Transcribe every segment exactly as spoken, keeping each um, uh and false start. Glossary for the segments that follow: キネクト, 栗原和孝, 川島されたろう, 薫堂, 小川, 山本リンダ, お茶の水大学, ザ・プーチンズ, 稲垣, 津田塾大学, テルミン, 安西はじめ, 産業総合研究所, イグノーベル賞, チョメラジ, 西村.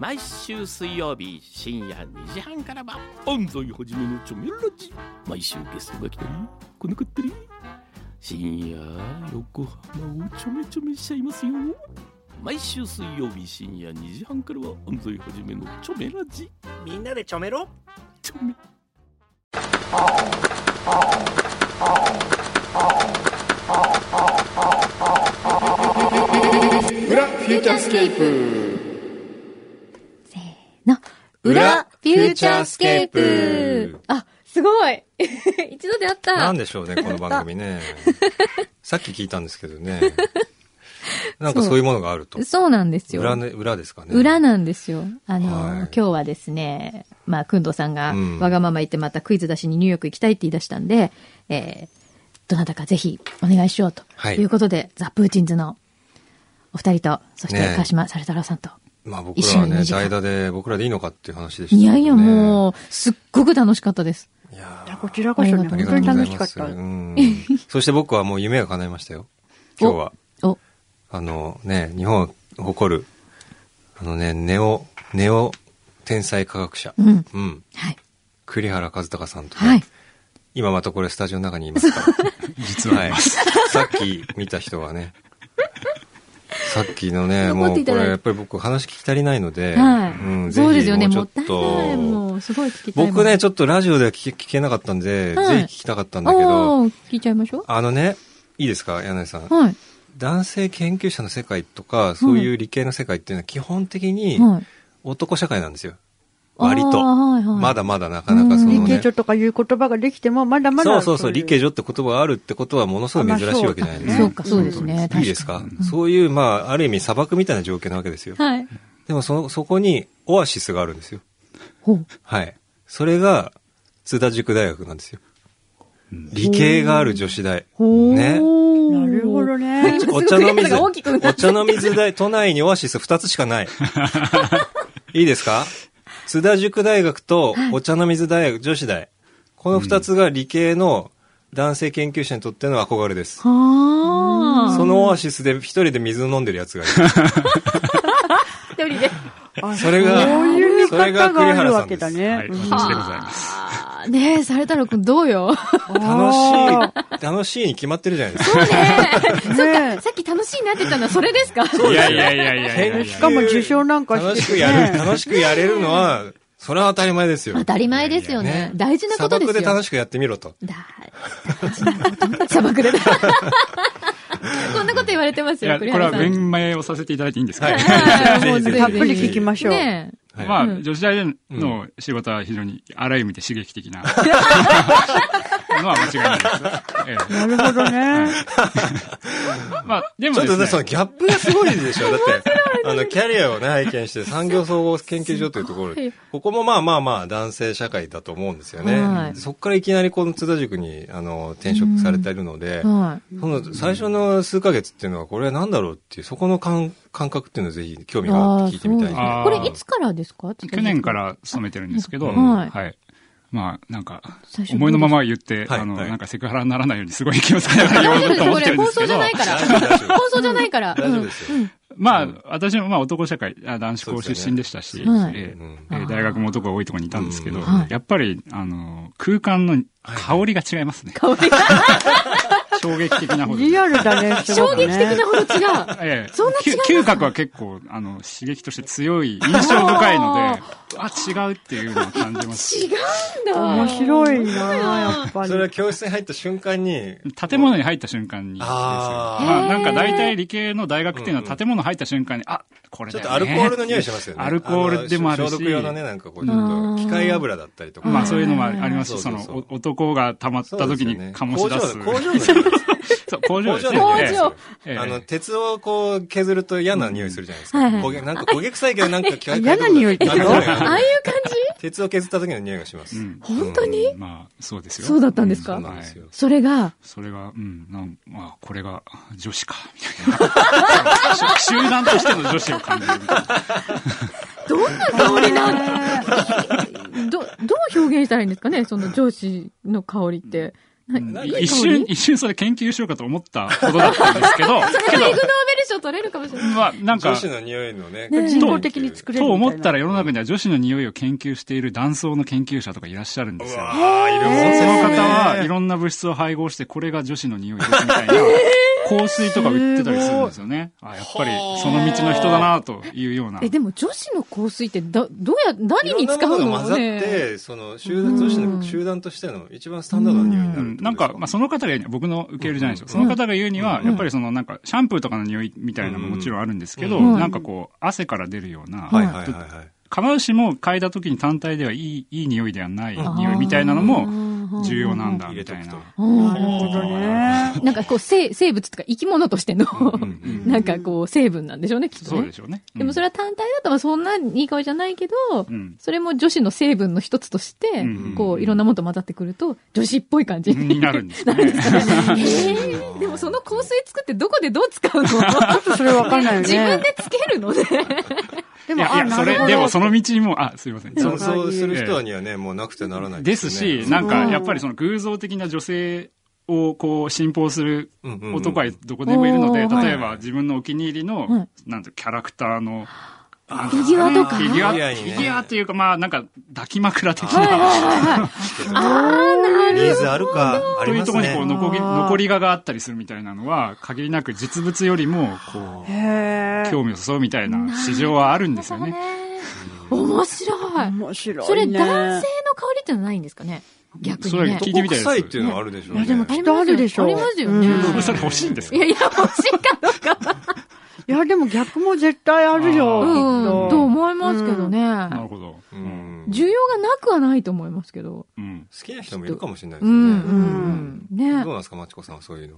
毎週水曜日深夜にじはんからは安西はじめのチョメラジ。毎週ゲストが来たり来なかったり、深夜横浜をちょめちょめしちゃいますよ。毎週水曜日深夜にじはんからは安西はじめのチョメラジ。みんなでチョメろチョメ。裏フューチャースケープ。せーの、裏フューチャースケープ。あ、すごい一度であった。なんでしょうねこの番組ねさっき聞いたんですけどねなんかそういうものがあると。そう、そうなんですよ。裏ね、裏ですかね。裏なんですよ。あの、はい、今日はですね、まあ、くんどうさんがわがまま言ってまたクイズ出しにニューヨーク行きたいって言い出したんで、うん、えー、どなたかぜひお願いしようということで、はい、ザ・プーチンズのお二人と、そして川島されたろうさんと。まあ僕らはね、代打で僕らでいいのかっていう話でした、ね。いやいや、もう、すっごく楽しかったです。いや、こちらこそね、本当に楽しかった。うんそして僕はもう夢が叶いましたよ。今日は。おあのね、日本を誇る、あのね、ネオ、ネオ天才科学者。うん。うん。はい。栗原和孝さんとね、はい、今またこれスタジオの中にいますから。実は、はい、さっき見た人はね、さっきのね、もうこれやっぱり僕話聞き足りないので、はい、うん、ぜひもうちょっと、そうですよね、もったいない、もうすごい聞きたい。僕ね、ちょっとラジオでは 聞, 聞けなかったんで、はい、ぜひ聞きたかったんだけど、聞いちゃいましょう。あのね、いいですか、柳井さん。はい。男性研究者の世界とかそういう理系の世界っていうのは基本的に男社会なんですよ、はい、割と、はいはい、まだまだなかなかその、ね、理系女とかいう言葉ができてもまだまだそうそうそう理系女って言葉があるってことはものすごい珍しいわけじゃないですか。そうか、そうですね。いいですか、うん、そういうまあある意味砂漠みたいな状況なわけですよ、はい、でも そ, そこにオアシスがあるんですよ。ほう、はい、それが津田塾大学なんですよ。理系がある女子大ね。なるほどね。お茶の水、お茶の水大、都内にオアシスふたつしかない。いいですか？津田塾大学とお茶の水大学女子大。このふたつが理系の男性研究者にとっての憧れです。うん、そのオアシスで一人で水を飲んでるやつがいる。一人で。それが、そういう見方があるわけだね。はい、私でございます。ねえ、されたろくんどうよ。楽しい、楽しいに決まってるじゃないですか。そうね。そっか、さっき楽しいなって言ったのはそれですか。そうですね。いやいやいやいや。しかも受賞なんかして、ね、楽しくやる、楽しくやれるのは、それは当たり前ですよ。当たり前ですよね。いやいやね、大事なことですよ。砂漠で楽しくやってみろと。だ、大事なこと。砂漠で。こんなこと言われてますよ。これは弁明をさせていただいていいんですか。はい、もうたっぷり聞きましょう。ね、まあ、うん、女子大での仕事は非常にあらゆる意味で刺激的な、うん、のは間違いないです、ええ、なるほどね、はい、まあでもですね、ちょっとね、そのギャップがすごいでしょ。だってあのキャリアをね拝見して産業総合研究所というところで、ここもまあまあまあ男性社会だと思うんですよね、はい、そこからいきなりこの津田塾にあの転職されているので、うん、はい、その最初の数ヶ月っていうのはこれは何だろうっていう、そこの感感覚っていうのをぜひ興味があって聞いてみたい。これいつからですか？去年から勤めてるんですけど、はい、はい、まあなんか思いのまま言って、はい、あの、はい、なんかセクハラにならないようにすごい気をつけながら言おうと思ってるんですけど、これ放送じゃないから放送じゃないから、うん、大丈夫ですよ、うん、まあ、うん、私もまあ男社会、男子校出身でしたし、ね、えー、はい、大学も男が多いところにいたんですけど、はい、やっぱりあの空間の香りが違いますね、はい、香りが衝撃的なほどリアルだね、衝撃的なほど違う、ええ、そんな違いますか？嗅覚は結構あの刺激として強い、印象深いので、あ、違うっていうのを感じます違うんだ、面白いなやっぱり。それは教室に入った瞬間に、建物に入った瞬間にですよ。あ、まあ、なんか大体理系の大学っていうのは建物入った瞬間に、うんうん、あ、これだよね、ちょっとアルコールの匂いしますよね。アルコールでもあるし、消毒用のね、なんかこうちょっと機械油だったりとか、まあそういうのもありますし、その男が溜まった時に醸し出す、工場のそう、工場ですね。工場、えー、あの、鉄をこう削ると嫌な匂いするじゃないですか。うん、はいはい、なんか焦げ臭いけどなんか嫌い。嫌な匂いってこと？ああいう感じ？鉄を削った時の匂いがします。うん、本当に？うん、まあ、そうですよ。そうだったんですか？うん、そうなんですよ。それが、それが、うん、なん、まあ、これが女子か、みたいな。集団としての女子を感じるみたいな。どんな香りなんだど、どう表現したらいいんですかね、その上司の香りって。一瞬、一瞬それ研究しようかと思ったことだったんですけど。けどイグノーベル賞取れるかもしれない。まあ、なんか。女子の匂いのね。人工的に作れる。と思ったら世の中には女子の匂いを研究している男装の研究者とかいらっしゃるんですよ。ああ、いるもんね。その方はいろんな物質を配合して、これが女子の匂いですみたいな。香水とか売ってたりするんですよね。あ、やっぱりその道の人だなというような。え、でも女子の香水ってだどうや何に使うのね。いろんなものが混ざってその集団女子の集団としての一番スタンダードな匂いになるんですか。なんかまあその方が言うには僕の受け入れじゃないでしょう。その方が言うにはやっぱりそのなんかシャンプーとかの匂いみたいなのももちろんあるんですけど、なんかこう汗から出るような。はいはいはいはい。必ずしも嗅いだ時に単体ではいい、いい匂いではない匂いみたいなのも重要なんだみたいな。なるほどね。なんかこう生物とか生き物としてのなんかこう成分なんでしょうねきっとね。そうでしょうね。でもそれは単体だとそんなにいい香りじゃないけど、それも女子の成分の一つとしてこういろんなものと混ざってくると女子っぽい感じになるんですね。でもその香水作ってどこでどう使うの？ちょっとそれわかんないね。自分でつけるので。でもあ、なるほど。でもその道にも、あ、すいません。そう、そうする人にはね、えー、もうなくてならないですね。ですし、なんか、やっぱりその偶像的な女性をこう、信奉する男はどこでもいるので、例えば自分のお気に入りの、はい、なんてキャラクターの、フィギュアとかフィギュア、フィギュアっていうか、まあ、なんか、抱き枕的な。ああ、なるほど。ニーズあるか、ありますね。というところに、こう、残り、残りががあったりするみたいなのは、限りなく実物よりも、こう、興味を誘うみたいな市場はあるんですよね。面白い。面白い。それ、男性の香りってのはないんですかね？逆にね。それ聞いてみたいです。男臭いっていうのはあるでしょうね。いや、でも、きっとあるでしょう。ありますよね。それ欲しいんですか？いやいや、欲しいかどうか。いや、でも逆も絶対あるよ。うん。と思いますけどね。なるほど。需要がなくはないと思いますけど。うん。好きな人もいるかもしれないですね。うん。ね。どうなんですか、まちこさんはそういうの。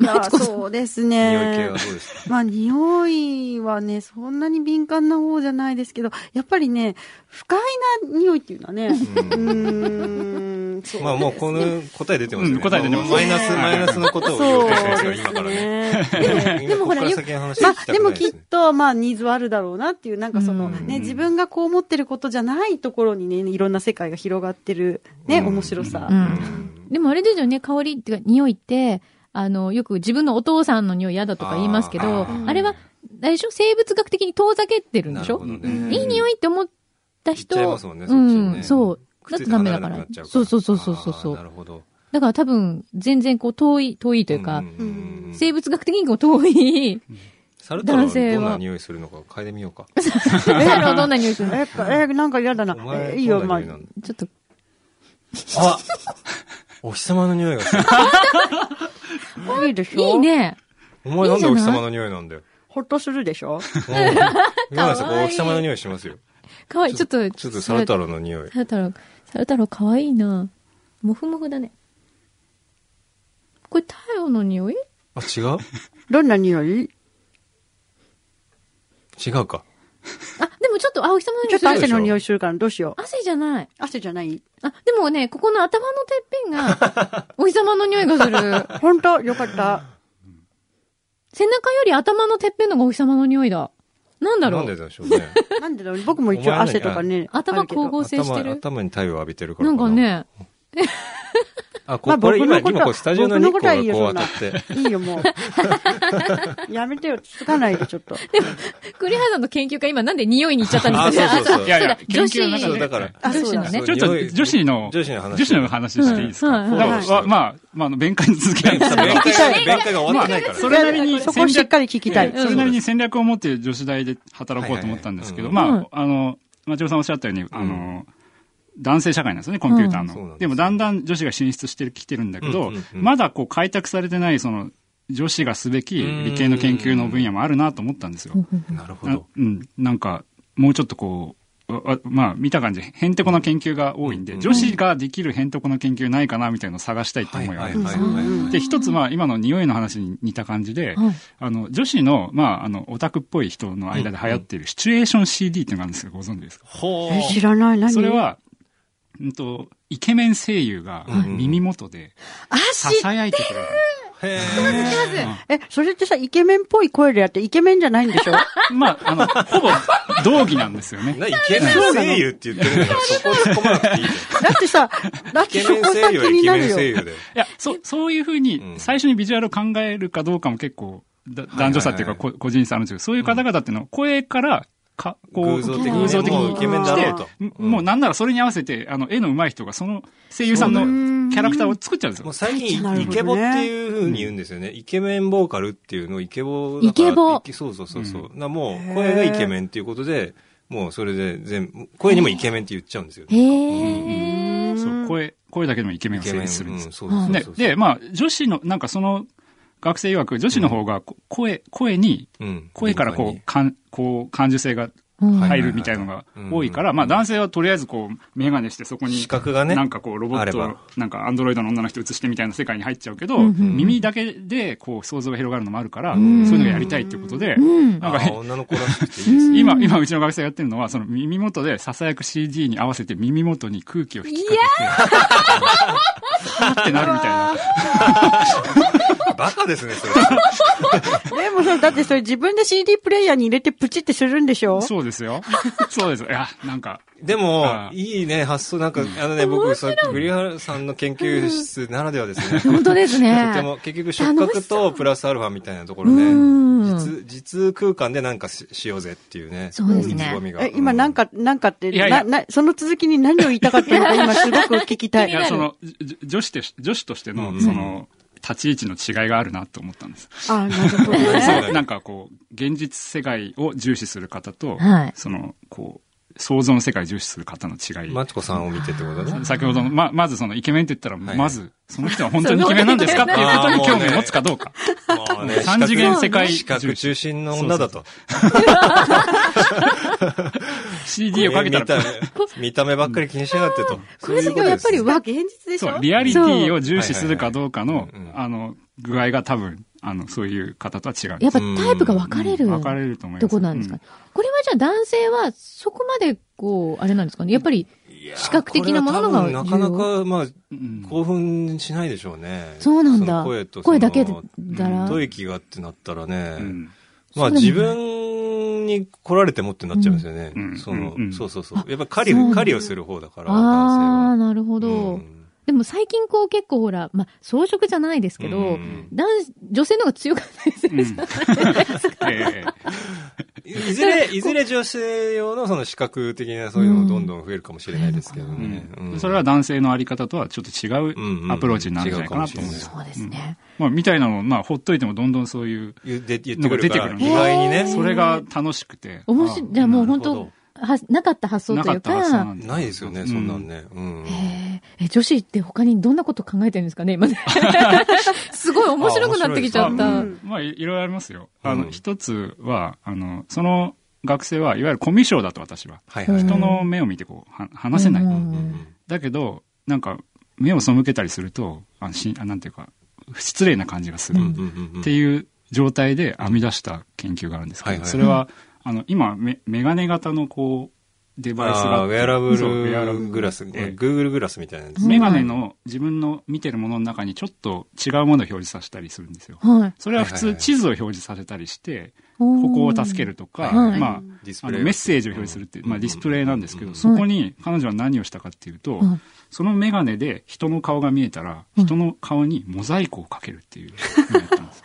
いや、そうですね。匂い系はどうですか？まあ、匂いはね、そんなに敏感な方じゃないですけど、やっぱりね、不快な匂いっていうのはね、うん。まあもうこの答え出てますね。答え出てます。マイナス、マイナスのことを言ってますよ、今からね。でもほら、でもきっと、まあニーズはあるだろうなっていう、なんかそのね、自分がこう思ってることじゃないところにね、いろんな世界が広がってる、ね、面白さ。でもあれですよね、香りっていうか匂いって、あの、よく自分のお父さんの匂い嫌だとか言いますけど、あれは、あれでしょ？生物学的に遠ざけてるんでしょ？いい匂いって思った人、うん、そう。だってダメだから。そうそうそうそうそう。なるほど。だから多分、全然こう、遠い、遠いというか、生物学的にこう、遠い。サルトロはどんな匂いするのか嗅いでみようか。サルトロはどんな匂いするのか。え、なんか嫌だな。いいよ、まあ、ちょっと。あ、お日様の匂いがする。いいでしょ？いいね。お前なんでお日様の匂いなんだよ。ほっとするでしょ？うん。なんでそこお日様の匂いしますよ。かわいい、ちょっと。ちょっとサル太郎の匂い。サル太郎、サル太郎かわいいな。もふもふだね。これ太陽の匂い？あ、違う？どんな匂い？違うか。あ、でもちょっと、あ、お日様の匂いする。ちょっと汗の匂いするからどうしよう。汗じゃない。汗じゃない。あ、でもね、ここの頭のてっぺんが、お日様の匂いがする。ほんと、よかった。背中より頭のてっぺんのがお日様の匂いだ。なんだろう。なんででしょうね。なんでだろう。僕も一応汗とかね。頭光合成してる。頭に太陽浴びてるから。なんかね。あ、これ今、今こうスタジオの日光がこう当たって。いいよ、もう。やめてよ、つかないで、ちょっと。でも、栗原さんの研究家、今なんで匂いに行っちゃったんですかね。あ、そうそう。いやいや、女子のね。ちょっと、女子の、女子の話していいですか。まあ、まあ、弁解続けないですけど。弁解が終わってないから。それなりに、そこをしっかり聞きたい。それなりに戦略を持って女子大で働こうと思ったんですけど、まあ、あの、まちおさんおっしゃったように、あの、男性社会なんですよね、コンピューターの。うん、でもだんだん女子が進出してきてるんだけど、まだこう開拓されてない、その、女子がすべき理系の研究の分野もあるなと思ったんですよ。なるほど。うん。なんか、もうちょっとこう、あまあ、見た感じ、へんてこな研究が多いんで、うん、女子ができるへんてこな研究ないかな、みたいなのを探したいって思いがあります。で、一つ、まあ、今の匂いの話に似た感じで、はい、あの、女子の、まあ、あの、オタクっぽい人の間で流行っているシチュエーション シーディー ってのがあるんですよ、ご存知ですか？ほー。え、知らない、何？それは、んと、イケメン声優が耳元で、囁いてくれる。へえ。え、それってさ、イケメンっぽい声でやって、イケメンじゃないんでしょまあ、あの、ほぼ、同義なんですよね。イケメン声優って言ってるんだから、そこを突っ込まなくていい。だってさ、だってそこだけになるよ。いや、そ、そういうふうに、最初にビジュアルを考えるかどうかも結構、だ男女差っていうか、個人差あるんですけど、そういう方々っていうのは、声から、かこう偶像的にイケメンだろうと、うん、もうなんならそれに合わせてあの絵の上手い人がその声優さんのキャラクターを作っちゃうんですよ。もう最近イケボっていう風に言うんですよね、うん、イケメンボーカルっていうのをイケボだからイケボそうそうそうそう、うん、だもう声がイケメンっていうことでもうそれで全部声にもイケメンって言っちゃうんですよ。へー、うん、そう声声だけでもイケメンを成立するんですよ。でまあ女子のなんかその学生曰く女子の方が声、うん、声に、うん、声からこう、かん、こう、感受性が入るみたいなのが多いから、まあ男性はとりあえずこう、メガネしてそこに、視覚がね、なんかこう、ロボット、なんかアンドロイドの女の人映してみたいな世界に入っちゃうけど、耳だけでこう、想像が広がるのもあるから、そういうのをやりたいっていうことで、なんか、女の子らしくていいですね。今、今うちの学生がやってるのは、その耳元で囁く シーディー に合わせて耳元に空気を引きかけて、はーってなるみたいな。バカですね、それ。でもさ、だってそれ自分で シーディー プレイヤーに入れてプチってするんでしょ？そうですよ。そうです。いや、なんか。でも、いいね、発想、なんか、あのね、僕、さ、栗原さんの研究室ならではですね。本当ですね。とても、結局、触覚とプラスアルファみたいなところで、実、実空間でなんか し, しようぜっていうね。そうですね。え、今、なんか、なんかって、いやいやな、な、その続きに何を言いたかったのか、今、すごく聞きたい。いや、その、女子て、女子としての、その、うん立ち位置の違いがあるなと思ったんです。あ、なるほどね。そう、なんかこう、現実世界を重視する方と、はい、その、こう、想像の世界を重視する方の違い。マツコさんを見てってことだね。先ほどの、ま、まずそのイケメンって言ったら、はい、まず、その人は本当にイケメンなんですかっていうことに興味を持つかどうか。三次元世界視覚中心の女だと。シーディー をかけたら見た目ばっかり気にしやがってと。これでもやっぱりわ現実でしょ。そう、リアリティを重視するかどうかのあの具合が多分あのそういう方とは違う。やっぱタイプが分かれる。分かれると思います。どこなんですか。これはじゃあ男性はそこまでこうあれなんですかね。やっぱり。視覚的なものがなかなか、まあ、うん、興奮しないでしょうね。そうなんだ。声と声だけだら。吐息がってなったらね、うん、まあ自分に来られてもってなっちゃいますよね。うん、その、うん、そうそうそう。やっぱ狩り、狩りをする方だから、男性は。ああ、なるほど。うんでも最近こう結構ほら、まあ、装飾じゃないですけど、うん、男、女性の方が強かったりするじゃないですか。いずれ、いずれ女性用のその視覚的なそういうのもどんどん増えるかもしれないですけどね。うんうん、それは男性のあり方とはちょっと違うアプローチになるんじゃないかなと思うんです。そうですね。まあ、みたいなのを、まあ、ほっといてもどんどんそういうのが出てくる。意外にね。それが楽しくて。面白い。じゃあもう本当、はなかった発想というか。なかった発想ないですよね、そんなんね。うん。え、女子って他にどんなこと考えてるんですかね、今ね。すごい面白くなってきちゃった。ああうん、まあ、いろいろありますよ。あの、一、うん、つは、あの、その学生はいわゆるコミュ障だと私は。はいはい、人の目を見てこう、は話せない。うん、だけど、なんか、目を背けたりすると、あのしなんていうか、失礼な感じがする。っていう状態で編み出した研究があるんですけど、はいはい、それは、あの、今、メ、メガネ型のこう、デバイスがあって。ウェアラブルグラス、Google グラスみたいなんです、ね、メガネの自分の見てるものの中にちょっと違うものを表示させたりするんですよ。はい、それは普通地図を表示させたりして、歩行を助けるとか、はい、まあ、はい、あのメッセージを表示するっていう、まあディスプレイなんですけど、そこに彼女は何をしたかっていうと、はい、そのメガネで人の顔が見えたら、人の顔にモザイクをかけるっていうのをやったんです。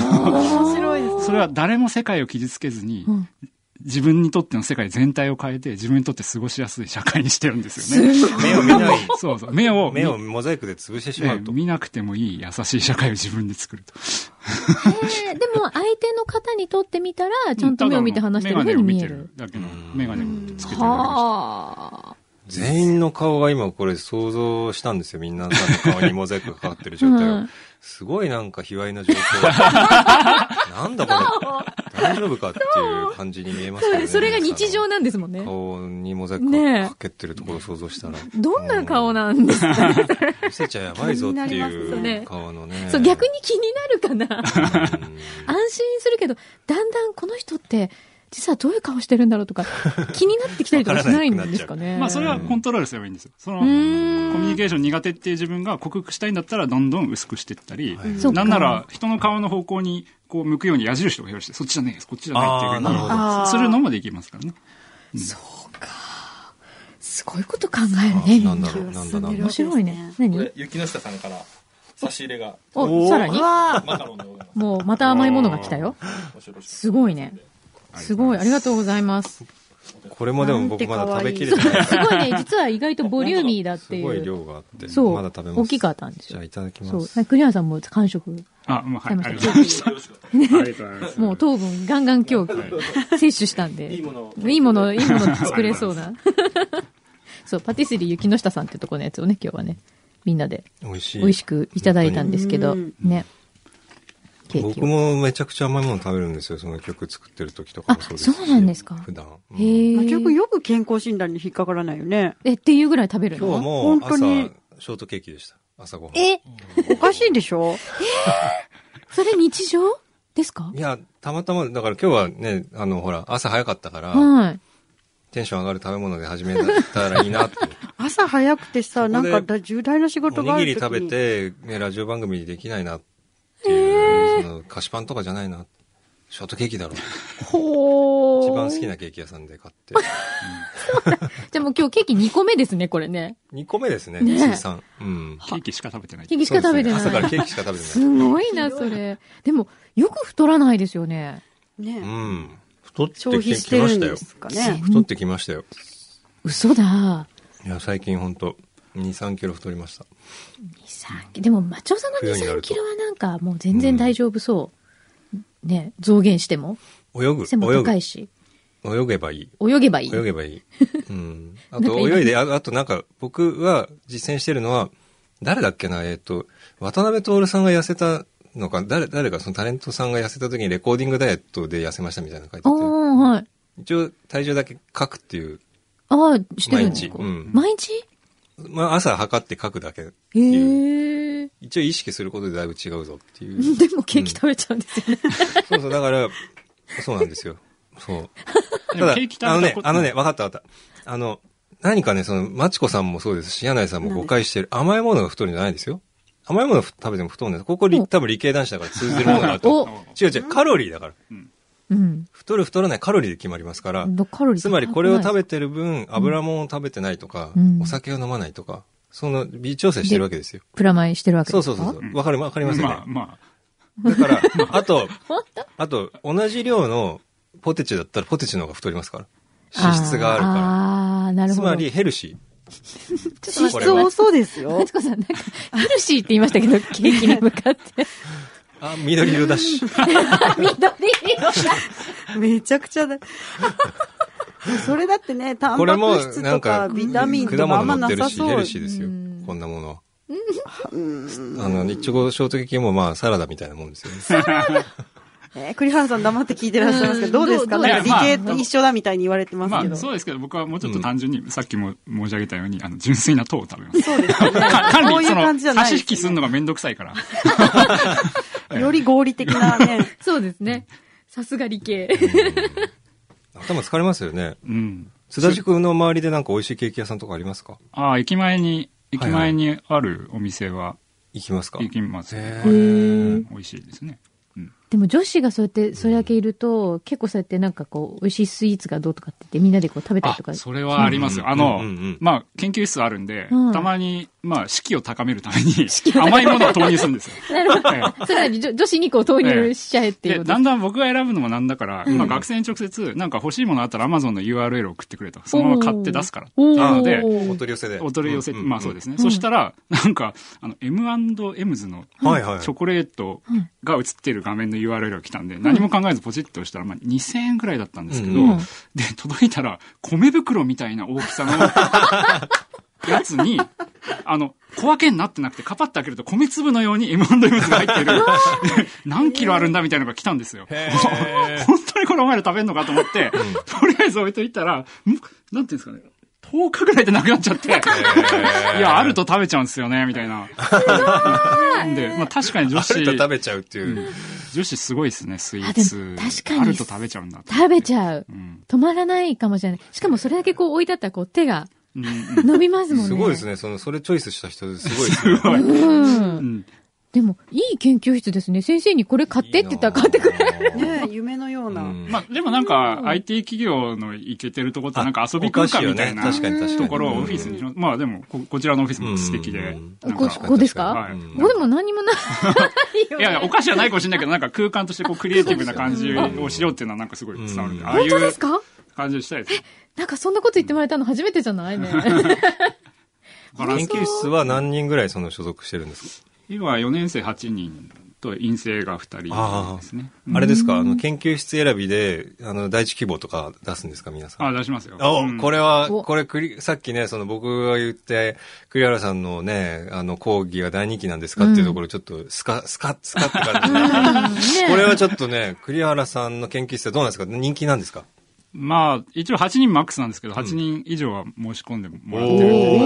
面白いですね。それは誰も世界を傷つけずに、うん自分にとっての世界全体を変えて自分にとって過ごしやすい社会にしてるんですよね。目を見ない。そうそう。目を。目をモザイクで潰してしまうと。見なくてもいい優しい社会を自分で作ると。えー、でも相手の方にとってみたら、ちゃんと目を見て話してるふうに見える。だけのメガネをつけてるだけでした。はー。全員の顔が今これ想像したんですよ。みんなの顔にモザイクがかかってる状態を。うん、すごいなんか卑猥な状況。なんだこれ。大丈夫かっていう感じに見えますけどね。それが日常なんですもんね。顔にモザイクがかけてるところを想像したら。ね、どんな顔なんですかね。見せちゃやばいぞっていう顔のね。そう、逆に気になるかな。安心するけど、だんだんこの人って、実はどういう顔してるんだろうとか気になってきたりとかしないんですかね。まあそれはコントロールすればいいんですよ。そのコミュニケーション苦手っていう自分が克服したいんだったらどんどん薄くしていったり、はい、なんなら人の顔の方向にこう向くように矢印とか表してそっちじゃないですこっちじゃないっていう風にするのもできますからね、うん、そうかすごいこと考えるね。なんだろうなんだな面白いね。何雪の下さんから差し入れがおさらにマカロンでございます。もうまた甘いものが来たよ。すごいねすごいありがとうございます。これもでも僕まだ食べきれてないすごいね実は意外とボリューミーだっていうすごい量があってそうまだ食べます大きかったんですよ。じゃあいただきます。そう栗原さんも完食あ、まあ、はい、ありがとうございました。もう糖分ガンガン今日摂取したんでいいものいいものいいもの作れそうなそうパティスリー雪の下さんってとこのやつをね今日はねみんなで美味しい美味しくいただいたんですけどね。ケーキ僕もめちゃくちゃ甘いもの食べるんですよ。その曲作ってる時とかもそうですし。あ、そうなんですか。普段。うん、へー。曲よく健康診断に引っかからないよね。えっていうぐらい食べるの。今日もう朝ショートケーキでした。朝ごはん。え、おかしいでしょ。えー、それ日常ですか？いやたまたまだから今日はねあのほら朝早かったから。はい。テンション上がる食べ物で始めたらいいなって朝早くてさなんか重大な仕事がある時におにぎり食べて、ね、ラジオ番組できないなっていう、えー、その菓子パンとかじゃないなショートケーキだろほ一番好きなケーキ屋さんで買って、うん、そうじゃあもう今日ケーキにこめですねこれねにこめですね通算、うん、ケーキしか食べてないケーキしか食べてない、ね、朝からケーキしか食べてないすごいなそれでもよく太らないですよねねうん太ってきましたよ。太ってきましたよ。嘘だ。いや最近本当にじゅうさんキロ太りました。にじゅうさんキロでもマチョウさんのにじゅうさんキロはなんかもう全然大丈夫そう、うん、ね増減しても泳ぐ背も高いし泳げばいい泳げばいい泳げばいい。うんあと泳いで あ, あとなんか僕は実践してるのは誰だっけなえっ、ー、と渡辺徹さんが痩せた。のか誰誰かそのタレントさんが痩せた時にレコーディングダイエットで痩せましたみたいなの書いてて、はい、一応体重だけ書くっていうあしてる毎日、うん、毎日、まあ、朝測って書くだけっていう、えー、一応意識することでだいぶ違うぞっていうでもケーキ食べちゃうんですよね、うん、そうそうだからそうなんですよそうただあのねあのね分かった分かったあの何かねそのマチコさんもそうですし柳井さんも誤解してる甘いものが太るんじゃないですよ甘いもの食べても太るんです。ここ多分理系男子だから通じるものだと。違う違う、カロリーだから。うん、太る太らないカロリーで決まりますから。カロリーつまりこれを食べてる分、油もんを食べてないとか、うん、お酒を飲まないとか、その微調整してるわけですよ。プラマイしてるわけですか？そうそうそう。わかる、わかりますよね。まあまあ。だから、あと、あと、同じ量のポテチだったらポテチの方が太りますから。脂質があるから。ああ、なるほど。つまりヘルシー。脂質多そうですよ。マツコさんなんかヘルシーって言いましたけどケーキに向かってあ緑色だし緑色だめちゃくちゃだそれだってねタンパク質とかビタミンとかあんまなさそう。ヘルシーですよこんなものあのいちごショートケーキもまあサラダみたいなもんですよね。サラダえー、栗原さん黙って聞いてらっしゃいますけどどうですかね。理系と一緒だみたいに言われてますけど、まあまあ、そうですけど僕はもうちょっと単純に、うん、さっきも申し上げたようにあの純粋な糖を食べます。そうですねそういう感じじゃないですね。差し引きするのがめんどくさいからより合理的なねそうですねさすが理系頭疲れますよね、うん、津田塾の周りでなんか美味しいケーキ屋さんとかありますか？ああ駅前に駅前にあるお店は、はいはい、行きますか？行きます、ね、へー美味しいですね。でも女子がそうやってそれだけいると、うん、結構そうやってなんかこう美味しいスイーツがどうとかって言ってみんなでこう食べたりとか。あ、それはありますよ。あの、うんうんうん、まあ研究室あるんで、うん、たまにまあ士気を高めるために甘いものを投入するんですよ。なるほど。ええ、それ女子にこう投入しちゃえっていう、ええ。だんだん僕が選ぶのもなんだから、うん、今学生に直接なんか欲しいものあったら Amazon の ユーアールエル 送ってくれと、そのまま買って出すからってなので、お取り寄せで。お取り寄せ、うんうん、まあそうですね。うん、そしたらなんかあの エムアンドエムズ のチョコレートが映ってる画面のユーアールエル が来たんで何も考えずポチッと押したら、まあ、にせんえんくらいだったんですけど、うん、で届いたら米袋みたいな大きさのやつにあの小分けになってなくてカパッと開けると米粒のように エムアンドエムズ が入ってる何キロあるんだみたいなのが来たんですよ。本当にこれお前ら食べんのかと思って、うん、とりあえず置いといたらなんていうんですかねとおかぐらいでなくなっちゃって、えー、いやあると食べちゃうんですよねみたいな。で、まあ、確かに女子あると食べちゃうっていう、うん、女子すごいですねスイーツ。確かにあると食べちゃうんだ。食べちゃう、うん。止まらないかもしれない。しかもそれだけこう置いてあったらこう手が。伸びますもんね。すごいですね。そのそれチョイスした人すごいですね。すごい。うんうん、でもいい研究室ですね。先生にこれ買ってって言ったら買ってくれる。ねえ、夢のような。うん、まあでもなんか アイティー 企業のイケてるとこってなんか遊び空間みたいな、ね、確かに確かにところをオフィスにします。まあでも こ, こちらのオフィスも素敵で。うん、ここですか？はい、ここでも何もない。いやいやお菓子じゃないかもしれないけどなんか空間としてこうクリエイティブな感じをしようっていうのはなんかすごい伝わるんで。本当ですか？感じしたいです。なんかそんなこと言ってもらえたの初めてじゃないね。研究室は何人ぐらいその所属してるんですか？今よねん生はちにんと陰性がふたりですね。 あ, あれですか、あの研究室選びであの第一希望とか出すんですか皆さん？あ、出しますよ。あ、うん、これはこれさっきねその僕が言って栗原さんのねあの講義が大人気なんですかっていうところちょっとスカ、うん、スカスカって感じで、うんね、これはちょっとね栗原さんの研究室はどうなんですか？人気なんですか？まあ、一応はちにんマックスなんですけど、はちにん以上は申し込んでもらってるんで、うん、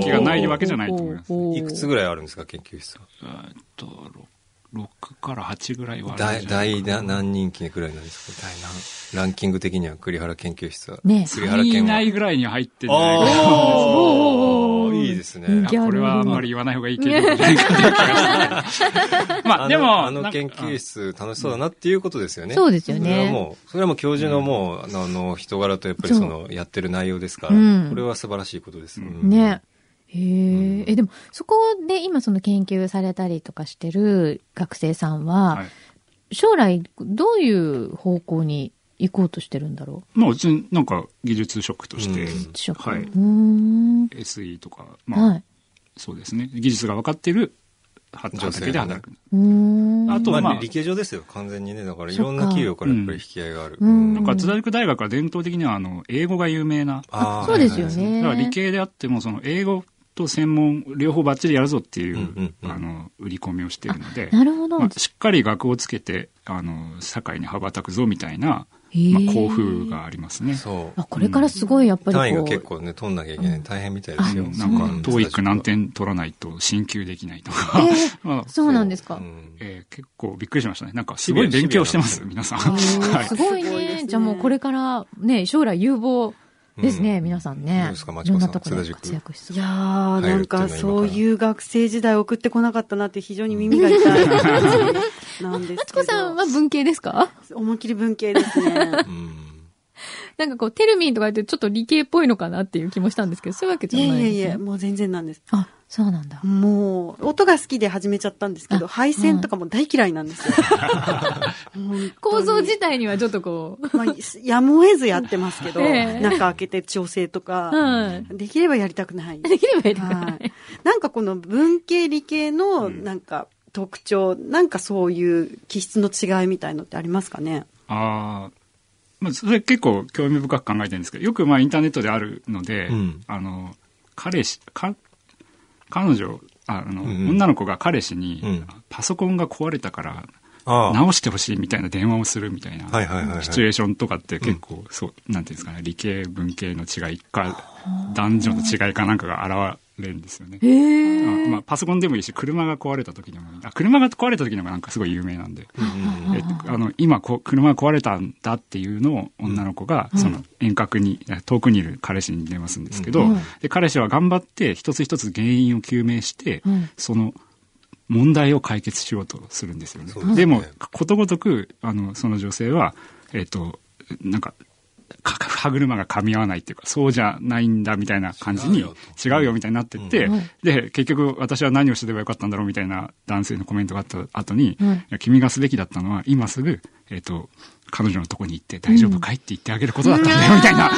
人気がないわけじゃないと思います、ね。いくつぐらいあるんですか、研究室は？えっと、ろくからはちぐらいはあるんじゃないかな。大、大何人気ぐらいなんですか？大何？ランキング的には栗原研究室は。ね、栗原研は。さんい以内に入ってんじゃないかなと思います。いいですね。これはあんまり言わない方がいいけど、ね、まあでもあの研究室楽しそうだなっていうことですよね。そうですよね。それはもうそれはもう教授のもう、うん、あの人柄とやっぱりそのやってる内容ですから、うん、これは素晴らしいことです、うんうん、ね。へー、うん、えでもそこで今その研究されたりとかしてる学生さんは、はい、将来どういう方向に行こうとしてるんだろう。まあうちなんか技術職として、うん、はい、うーん エスイー とかまあ、はい、そうですね、技術が分かっている畑で働く。うーん、あとまあ、まあ、理系上ですよ完全にね。だからいろんな企業からやっぱり引き合いがある。うんうん、なんか津田塾大学は伝統的にはあの英語が有名な。あ、そうですよね。だから理系であってもその英語と専門両方バッチリやるぞっていう、うんうんうん、あの売り込みをしているので、なるほど、まあ、しっかり学をつけてあの社会に羽ばたくぞみたいな。まあ、交風がありますね。そう。あ、これからすごいやっぱりこう、単位が結構ね取んなきゃいけない、うん、大変みたいですよ。なんかトーイック何点取らないと進級できないとか、えーまあ、そうなんですか、えー、結構びっくりしましたね。なんかすごい勉強してます皆さん、はい、すごいね。じゃあもうこれからね将来有望ですね、うん、皆さんね。どうですか、マチコさん、津田塾。いやー、なんかそういう学生時代送ってこなかったなって非常に耳が痛いなんですけど。マチコさんは文系ですか？思いっきり文系ですね。うん、なんかこうテルミンとか言ってちょっと理系っぽいのかなっていう気もしたんですけど、そういうわけじゃないです、ね。いやいやいや、もう全然なんです。あ、そうなんだ。もう音が好きで始めちゃったんですけど、配線とかも大嫌いなんですよ。うん、構造自体にはちょっとこう、まあ、やむを得ずやってますけど、えー、中開けて調整とか、うん、できればやりたくない。できればやりたくない。はい、なんかこの文系理系のなんか特徴、うん、なんかそういう気質の違いみたいのってありますかね。ああ。まあ、それ結構興味深く考えてるんですけど、よくまあインターネットであるので、うん、あの彼氏か彼女あの、うん、女の子が彼氏に、うん、パソコンが壊れたから直してほしいみたいな電話をするみたいなシチュエーションとかって結構、うん、そうなんていうんですかね、理系文系の違いか男女の違いかなんかが現れるんですよね。あ、まあ、パソコンでもいいし車が壊れた時にも、あ、車が壊れた時にもなんかすごい有名なんで、うんうん、えあの今こ車が壊れたんだっていうのを女の子がその遠隔に、うん、遠くにいる彼氏に電話するんですけど、うん、で彼氏は頑張って一つ一つ原因を究明して、うん、その問題を解決しようとするんですよね。で, すね。でもことごとくあのその女性はえっ、ー、となんか歯車が噛み合わないっていうか、そうじゃないんだみたいな感じに違うよみたいになってって、うん、で結局私は何をしてればよかったんだろうみたいな男性のコメントがあった後に、うん、君がすべきだったのは今すぐえっ、ー、と彼女のとこに行って大丈夫かいって言ってあげることだったんだよみたいな。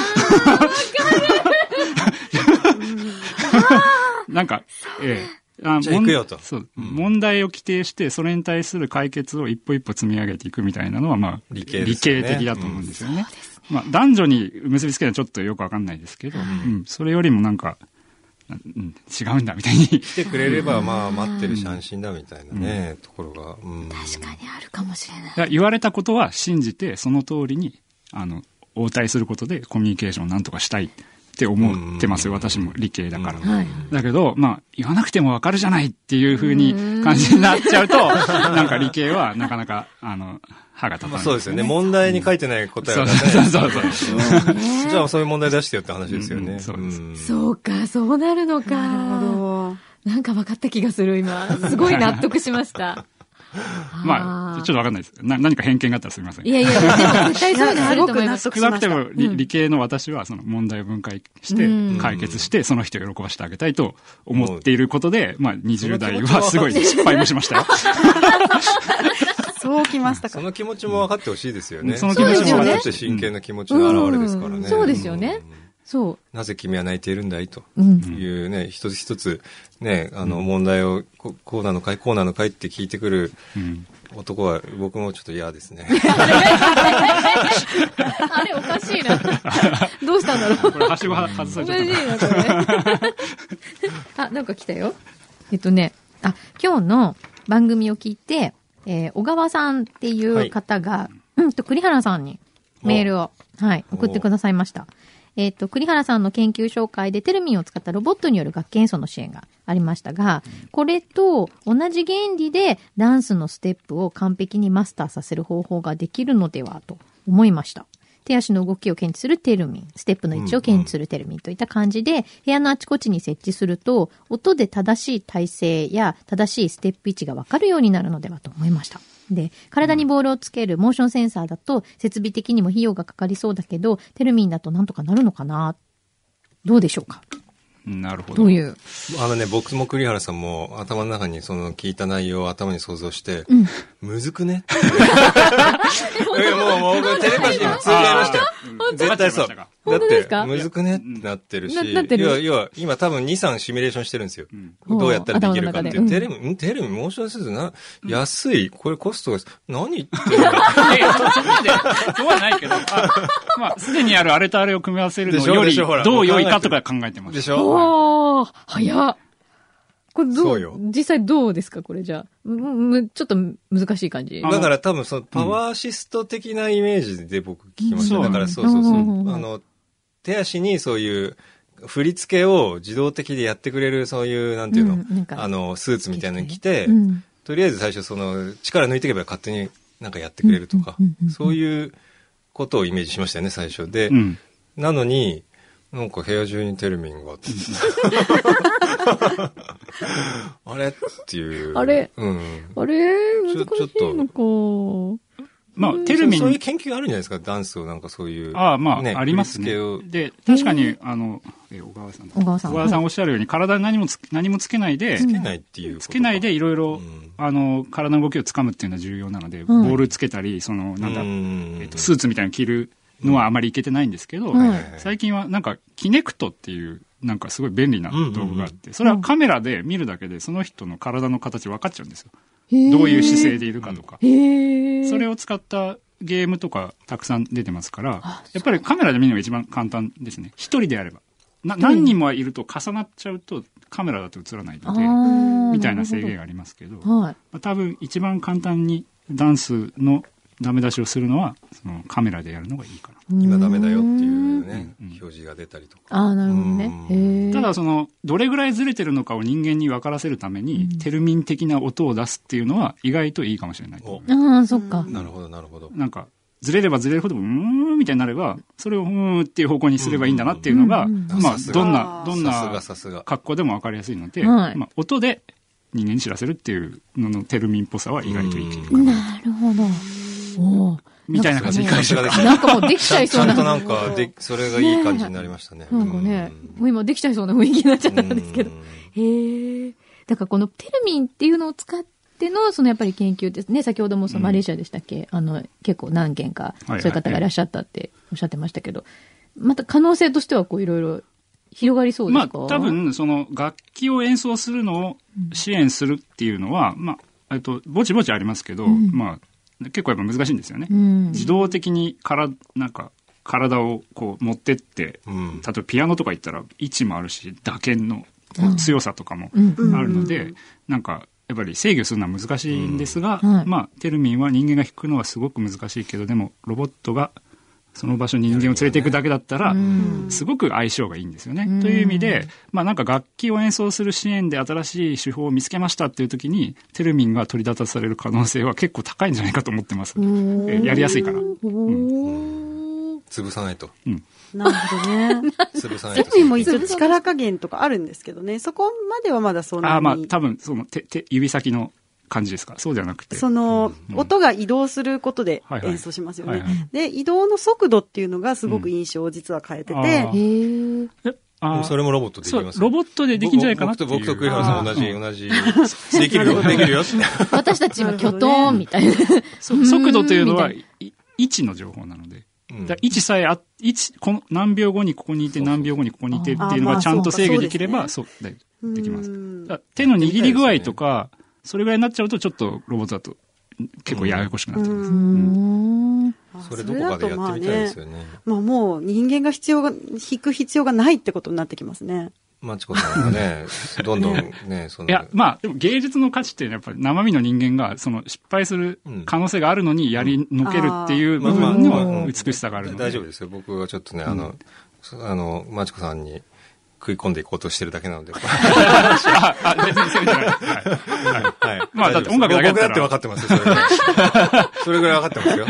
うん、なんか。えーあじゃあ行くよと、そう、うん、問題を規定してそれに対する解決を一歩一歩積み上げていくみたいなのは、まあ、理系ですよね、理系的だと思うんですよね、うん、まあ、男女に結びつけるのはちょっとよくわかんないですけど、うんうん、それよりもなんか、うん、違うんだみたいに来てくれれば、まあ、待ってるし安心だみたいなね、うん、ところが、うん、確かにあるかもしれない。言われたことは信じてその通りにあの応対することでコミュニケーションをなんとかしたいって思ってます、私も理系だから、はい、だけど、まあ、言わなくても分かるじゃないっていう風に感じになっちゃうとなんか理系はなかなかあの歯が立たない、ね、そうですよね、問題に書いてない答えは出せない、そうそうそうそう、うん、じゃあそういう問題出してよって話ですよね、うんうん、そうです、うん、そうか、そうなるのか、なるほど、なんか分かった気がする、今すごい納得しましたまあ、ちょっとわかんないです。な、何か偏見があったらすみません。いやいや、でも絶対そういうのあると思います。少なくても 理,、うん、理系の私はその問題を分解して解決してその人を喜ばしてあげたいと思っていることで、まあにじゅう代はすごい失敗もしましたよ。そうきましたか。その気持ちも分かってほしいですよね。その気持ちも分かって真剣な気持ちの表れですからね。うんうん、そうですよね。うん、そうなぜ君は泣いているんだいというね、うん、一つ一つね、あの問題をこうなのかいこうなのかいって聞いてくる男は僕もちょっと嫌ですね、うん、あれおかしいなどうしたんだろう、これ端は外されちゃったあ、なんか来たよ、えっとね、あ、今日の番組を聞いて、えー、小川さんっていう方が、はい、うんと栗原さんにメールを、はい、送ってくださいました。えっと、栗原さんの研究紹介でテルミンを使ったロボットによる楽器演奏の支援がありましたが、これと同じ原理でダンスのステップを完璧にマスターさせる方法ができるのではと思いました。手足の動きを検知するテルミン、ステップの位置を検知するテルミンといった感じで、部屋のあちこちに設置すると音で正しい体勢や正しいステップ位置がわかるようになるのではと思いました。で、体にボールをつけるモーションセンサーだと設備的にも費用がかかりそうだけど、テルミンだとなんとかなるのかな、どうでしょうか。なるほど。どういう。あのね、僕も栗原さんも頭の中にその聞いた内容を頭に想像して、うん、むずくねえ、もう、もう、テレパシーに通じ合いましたよ。絶対そう。だって、むずくねってなってるし、要は、要は、今多分に、さんシミュレーションしてるんですよ。うん、どうやったらできるかっていう。うん、テレビ、テレビ、モーションするな、安い、これコストが、何言ってるのいや、そこまで、そうはないけど、まあ、すでにあるあれとあれを組み合わせるのより、どう良いかとか考えてます。でしょ？おー、早っ。これどう、実際どうですかこれじゃあ。む、ちょっと難しい感じ。だから多分そのパワーアシスト的なイメージで僕聞きました。うん、だからそうそうそう。うん、あの、手足にそういう振り付けを自動的でやってくれるそういう、なんていうの、うん、あの、スーツみたいなの着て、うん、とりあえず最初その力抜いていけば勝手になんかやってくれるとか、そういうことをイメージしましたよね、最初で。うん、なのに、なんか部屋中にテルミンがあってあれっていうあれ、うん、あれ難しいのか。まあ、テルミンそういう研究があるんじゃないですか、ダンスをなんかそういう、ああ、まあ、ね、ありますね。で、確かにあの、えー、小川さん小川さん、小川さんおっしゃるように体に何もつ何もつけないで、つけないっていうことつけないでいろいろあの体の動きをつかむっていうのは重要なので、うん、ボールつけたりそのなんだ、えっと、スーツみたいなの着るのはあまりいけてないんですけど、うん、最近はなんかキネクトっていうなんかすごい便利な道具があって、それはカメラで見るだけでその人の体の形分かっちゃうんですよ、どういう姿勢でいるかとか。それを使ったゲームとかたくさん出てますから、やっぱりカメラで見るのが一番簡単ですね。一人であればな、何人もいると重なっちゃうとカメラだと映らないので、みたいな制限がありますけど、はい、多分一番簡単にダンスのダメ出しをするのはそのカメラでやるのがいいかな。今ダメだよっていうね、うん、表示が出たりとか。ああ、なるほどね。ただそのどれぐらいずれてるのかを人間に分からせるために、うん、テルミン的な音を出すっていうのは意外といいかもしれないと思います。ああ、そっか。なるほどなるほど。なんかずれればずれるほどうーんみたいになれば、それをうーんっていう方向にすればいいんだなっていうのが、まあどんなどんな格好でも分かりやすいので、はい、まあ、音で人間に知らせるっていうののテルミンっぽさは意外といいっていうかな。なるほど。おみたいな感じに会社ができた。なんかもうできちゃいそうな。ちゃんとなんかで、それがいい感じになりましたね。なんかね、もう今できちゃいそうな雰囲気になっちゃったんですけど。へえ。だからこのテルミンっていうのを使っての、そのやっぱり研究ですね。先ほどもそのマレーシアでしたっけ、うん、あの、結構何件か、そういう方がいらっしゃったっておっしゃってましたけど、また可能性としてはこういろいろ広がりそうですか。まあ多分、その楽器を演奏するのを支援するっていうのは、うん、まあ、えっと、ぼちぼちありますけど、うん、まあ、結構やっぱ難しいんですよね。うん、自動的にからなんか体をこう持ってって、うん、例えばピアノとか行ったら位置もあるし、打鍵の強さとかもあるので、うん、なんかやっぱり制御するのは難しいんですが、うん、まあテルミンは人間が弾くのはすごく難しいけど、でもロボットがその場所に人間を連れていくだけだったらすごく相性がいいんですよね、うん、という意味で、まあ、なんか楽器を演奏する支援で新しい手法を見つけましたっていう時にテルミンが取り立たされる可能性は結構高いんじゃないかと思ってます。やりやすいから、うん、潰さないと、うん、なるほどね潰さないと。テルミンも一応力加減とかあるんですけどね、そこまではまだそんなにあ、まあ、多分その手手指先の感じですか。そうじゃなくてその、うんうん、音が移動することで演奏しますよね、はいはいはいはい、で移動の速度っていうのがすごく印象を実は変えてて、うんあそれもロボットできます、ね、ロボットでできんじゃないかなっていう僕と栗原さん同じ同じできるよできるよ私たちはキョトンみたいな速度というのは位置の情報なので、うん、だ位置さえあ位置この何秒後にここにいて何秒後にここにいてっていうのがちゃんと制御できればそうできます。手の握り具合とかそれぐらいになっちゃうとちょっとロボットだと結構ややこしくなってます、うんうん、それどこかでやってみたいですよね。まあもう人間が必要が引く必要がないってことになってきますね。マチコさんはねどんどんねそのいやまあでも芸術の価値っていうのはやっぱり生身の人間がその失敗する可能性があるのにやりのけるっていう部分にも美しさがあるので、うんまあまあうん、大丈夫ですよ。僕はちょっとねあの、うん、あのマチコさんに食い込んでいこうとしてるだけなのでああ別にそうじゃないはい、はい、まあだって音楽だけだったら僕だって分かってますよそれぐらい分かってますよ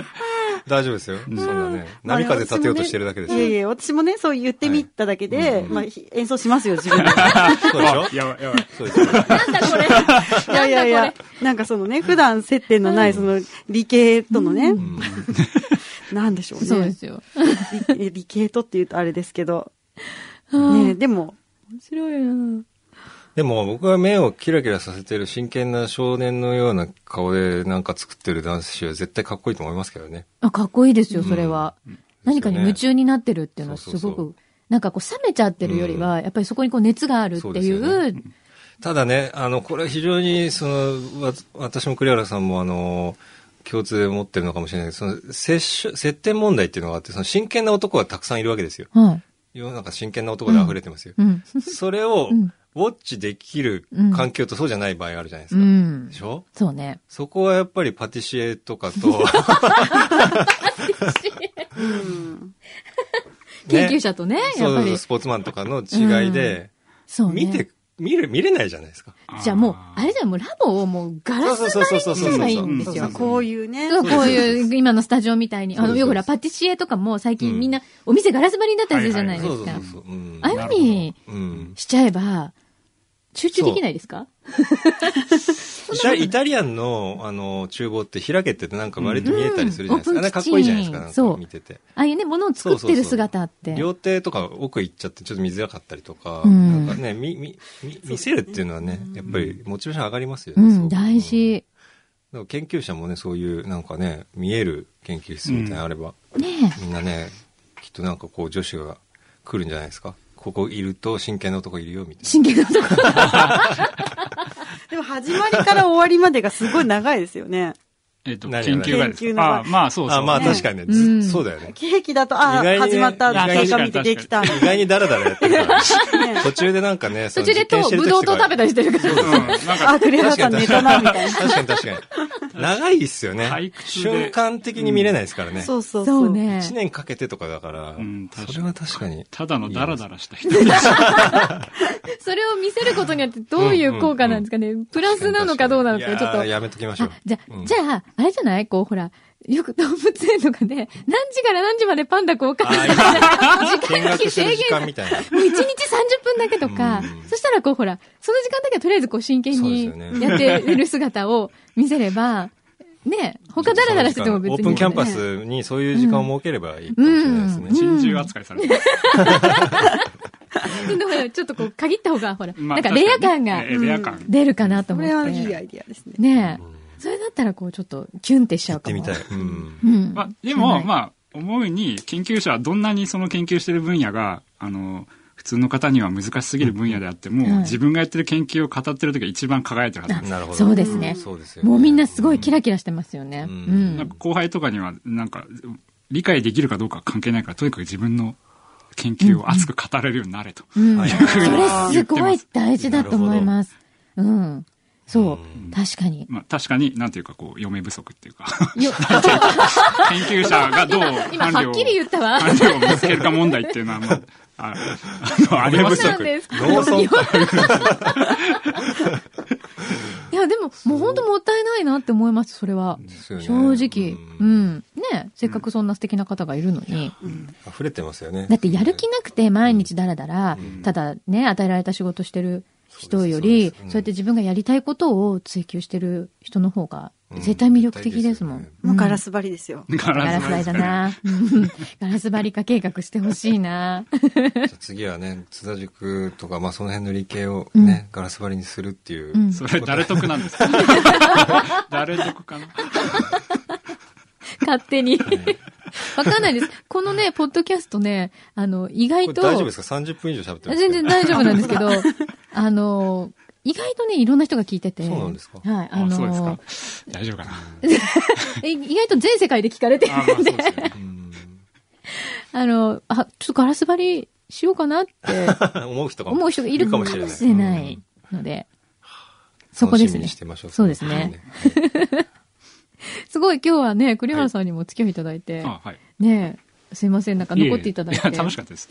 大丈夫ですよ、うん、そんなね波風立てようとしてるだけですよ、ね、いやいや私もねそう言ってみただけで、はいうんまあ、演奏しますよ自分でそうでしょやばいやばいそうですなんだこれいやいやいやなんかそのね普段接点のないその理系とのね、うん、なんでしょうねそうですよ理, 理系とって言うとあれですけどねえ、でも面白いな。でも僕が目をキラキラさせてる真剣な少年のような顔でなんか作ってる男子は絶対かっこいいと思いますけどね。あ、かっこいいですよそれは、うん、何かに夢中になってるっていうのはすごく、そうそうそうなんかこう冷めちゃってるよりはやっぱりそこにこう熱があるっていう、うんね、ただねあのこれは非常にそのわ私も栗原さんもあの共通で持ってるのかもしれないけどその接種接点問題っていうのがあってその真剣な男がたくさんいるわけですよ、はい世の中真剣な男で溢れてますよ、うん、それをウォッチできる環境とそうじゃない場合があるじゃないですか、うん、でしょそうねそこはやっぱりパティシエとかとパティシエ、うんね、研究者とねやっぱりそうそうスポーツマンとかの違いで、うんそうね、見て見る見れないじゃないですか。じゃあもうあれじゃもうラボをもうガラス張りにすればいいんですよ。こういうね、こういう今のスタジオみたいにあのよくらパティシエとかも最近みんなお店ガラス張りになったりするじゃないですか。ああいうふうにしちゃえば集中できないですか？イタリアンのあの厨房って開けててなんか割と見えたりするじゃないですか。うん、かっこいいじゃないですか。なんか見ててああいうね物を作ってる姿ってそうそうそう料亭とか奥行っちゃってちょっと見づらかったりとか、うん、なんかねみみ見せるっていうのはねやっぱりモチベーション上がりますよね。うん、大事。うん、研究者もねそういうなんかね見える研究室みたいなのあれば、うんね、みんなねきっとなんかこう女子が来るんじゃないですか。ここいると真剣な男いるよみたいな。真剣な男でも始まりから終わりまでがすごい長いですよね。えっと、研究がですか。ああ、まあそうそう。あまあ確かにね、うん。そうだよね。ケーキだと、ああ、ね、始まった。経過見てできた。意外にダラダラやってるからね、途中でなんかね、その途中でとブドウ糖食べたりしてるから。うん、なんかあ、クレアさん寝たな、みたいな。確かに確かに。長いっすよね。瞬間的に見れないですからね。うん、そうそうそう。そうね。一年かけてとかだから、うん、それは確かに。ただのダラダラした人。それを見せることによってどういう効果なんですかね。うんうんうん、プラスなのかどうなのか、ちょっと。やめときましょう。じゃ、うん、じゃあ、あれじゃないこう、ほら、よく動物園とかで、何時から何時までパンダ交換する時間だけ制限。時間みたいな。もういちにちさんじゅっぷんだけとか、そしたらこう、ほら、その時間だけはとりあえずこう真剣にやってる姿を見せれば、ね他ダラダラしてても別に、ね。オープンキャンパスにそういう時間を設ければいいかもしれないですね。珍獣扱いされてる。でもちょっとこう、限った方が、ほら、まあ、なんかレア感が出るかなと思って。これはいいアイディアですね。ねえ。それだったらこうちょっとキュンってしちゃうかも。行ってみたい。うん。うん、まあでもまあ思うに研究者はどんなにその研究してる分野があの普通の方には難しすぎる分野であっても、うん、自分がやってる研究を語ってる時が一番輝いてるはずです。なるほど。そうですね。うん、そうですよね。もうみんなすごいキラキラしてますよね。うん。うん、なんか後輩とかにはなんか理解できるかどうかは関係ないからとにかく自分の研究を熱く語れるようになれと。うんうん、それすごい大事だと思います。うん。そう、確かに、まあ、確かになんていうかこう嫁不足っていうか研究者がどう今はっきり言ったわ伴侶を見つけるか問題っていうのは、まああのあれ不足農村いやでももう本当もったいないなって思います、それはですよ、ね、正直、うん、ね、せっかくそんな素敵な方がいるのに、うん、溢れてますよね。だってやる気なくて毎日ダラダラ、うん、ただね与えられた仕事してる人より、そうやって自分がやりたいことを追求してる人の方が絶対魅力的ですもん。もうガラス張りですよ。ガラス張りだな。ガラス張り化計画してほしいな。じゃあ次はね、津田塾とか、まあその辺の理系をね、うん、ガラス張りにするっていう。うん、それ誰得なんですか誰得かな勝手に。わかんないです。このね、ポッドキャストね、あの、意外と。大丈夫ですか ?さんじゅっ 分以上喋ってます。全然大丈夫なんですけど、あの、意外とね、いろんな人が聞いてて。そうなんですか。はい。あのー、あ、そうですか。大丈夫かな意外と全世界で聞かれてるんで。あ、まあそうですね。あの、あ、ちょっとガラス張りしようかなって。思う人が。思う人がいるかもしれない。いるかもしれないので。そこですね。楽しみにしてましょう。そうですね。すごい今日はね、栗原さんにもお付き合いいただいて、はい、ああ、はい、ねえ、すいません、なんか残っていただいて。いやいや楽しかったです。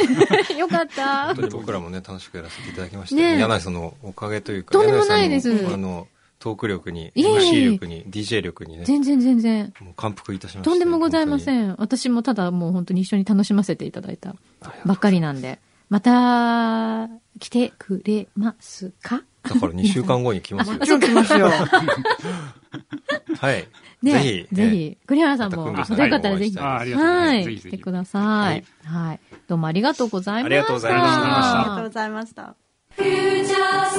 よかった。本当に僕らもね、楽しくやらせていただきました。ね、柳井さんのおかげというか、とんでもないです。柳井さんの、あの、トーク力に、エムシー 力に、ディージェー 力にね。全然全然。もう感服いたしました。とんでもございません。私もただもう本当に一緒に楽しませていただいたばっかりなんで。また、来てくれますか？だからにしゅうかんごに来ますよ。もちろん来ますよ。はい。ね、ぜひ、ぜひ、栗原さんも、ま、よかったらぜひ、はい、はい、来てください。はい。どうもありがとうございました。ありがとうございました。ありがとうございました。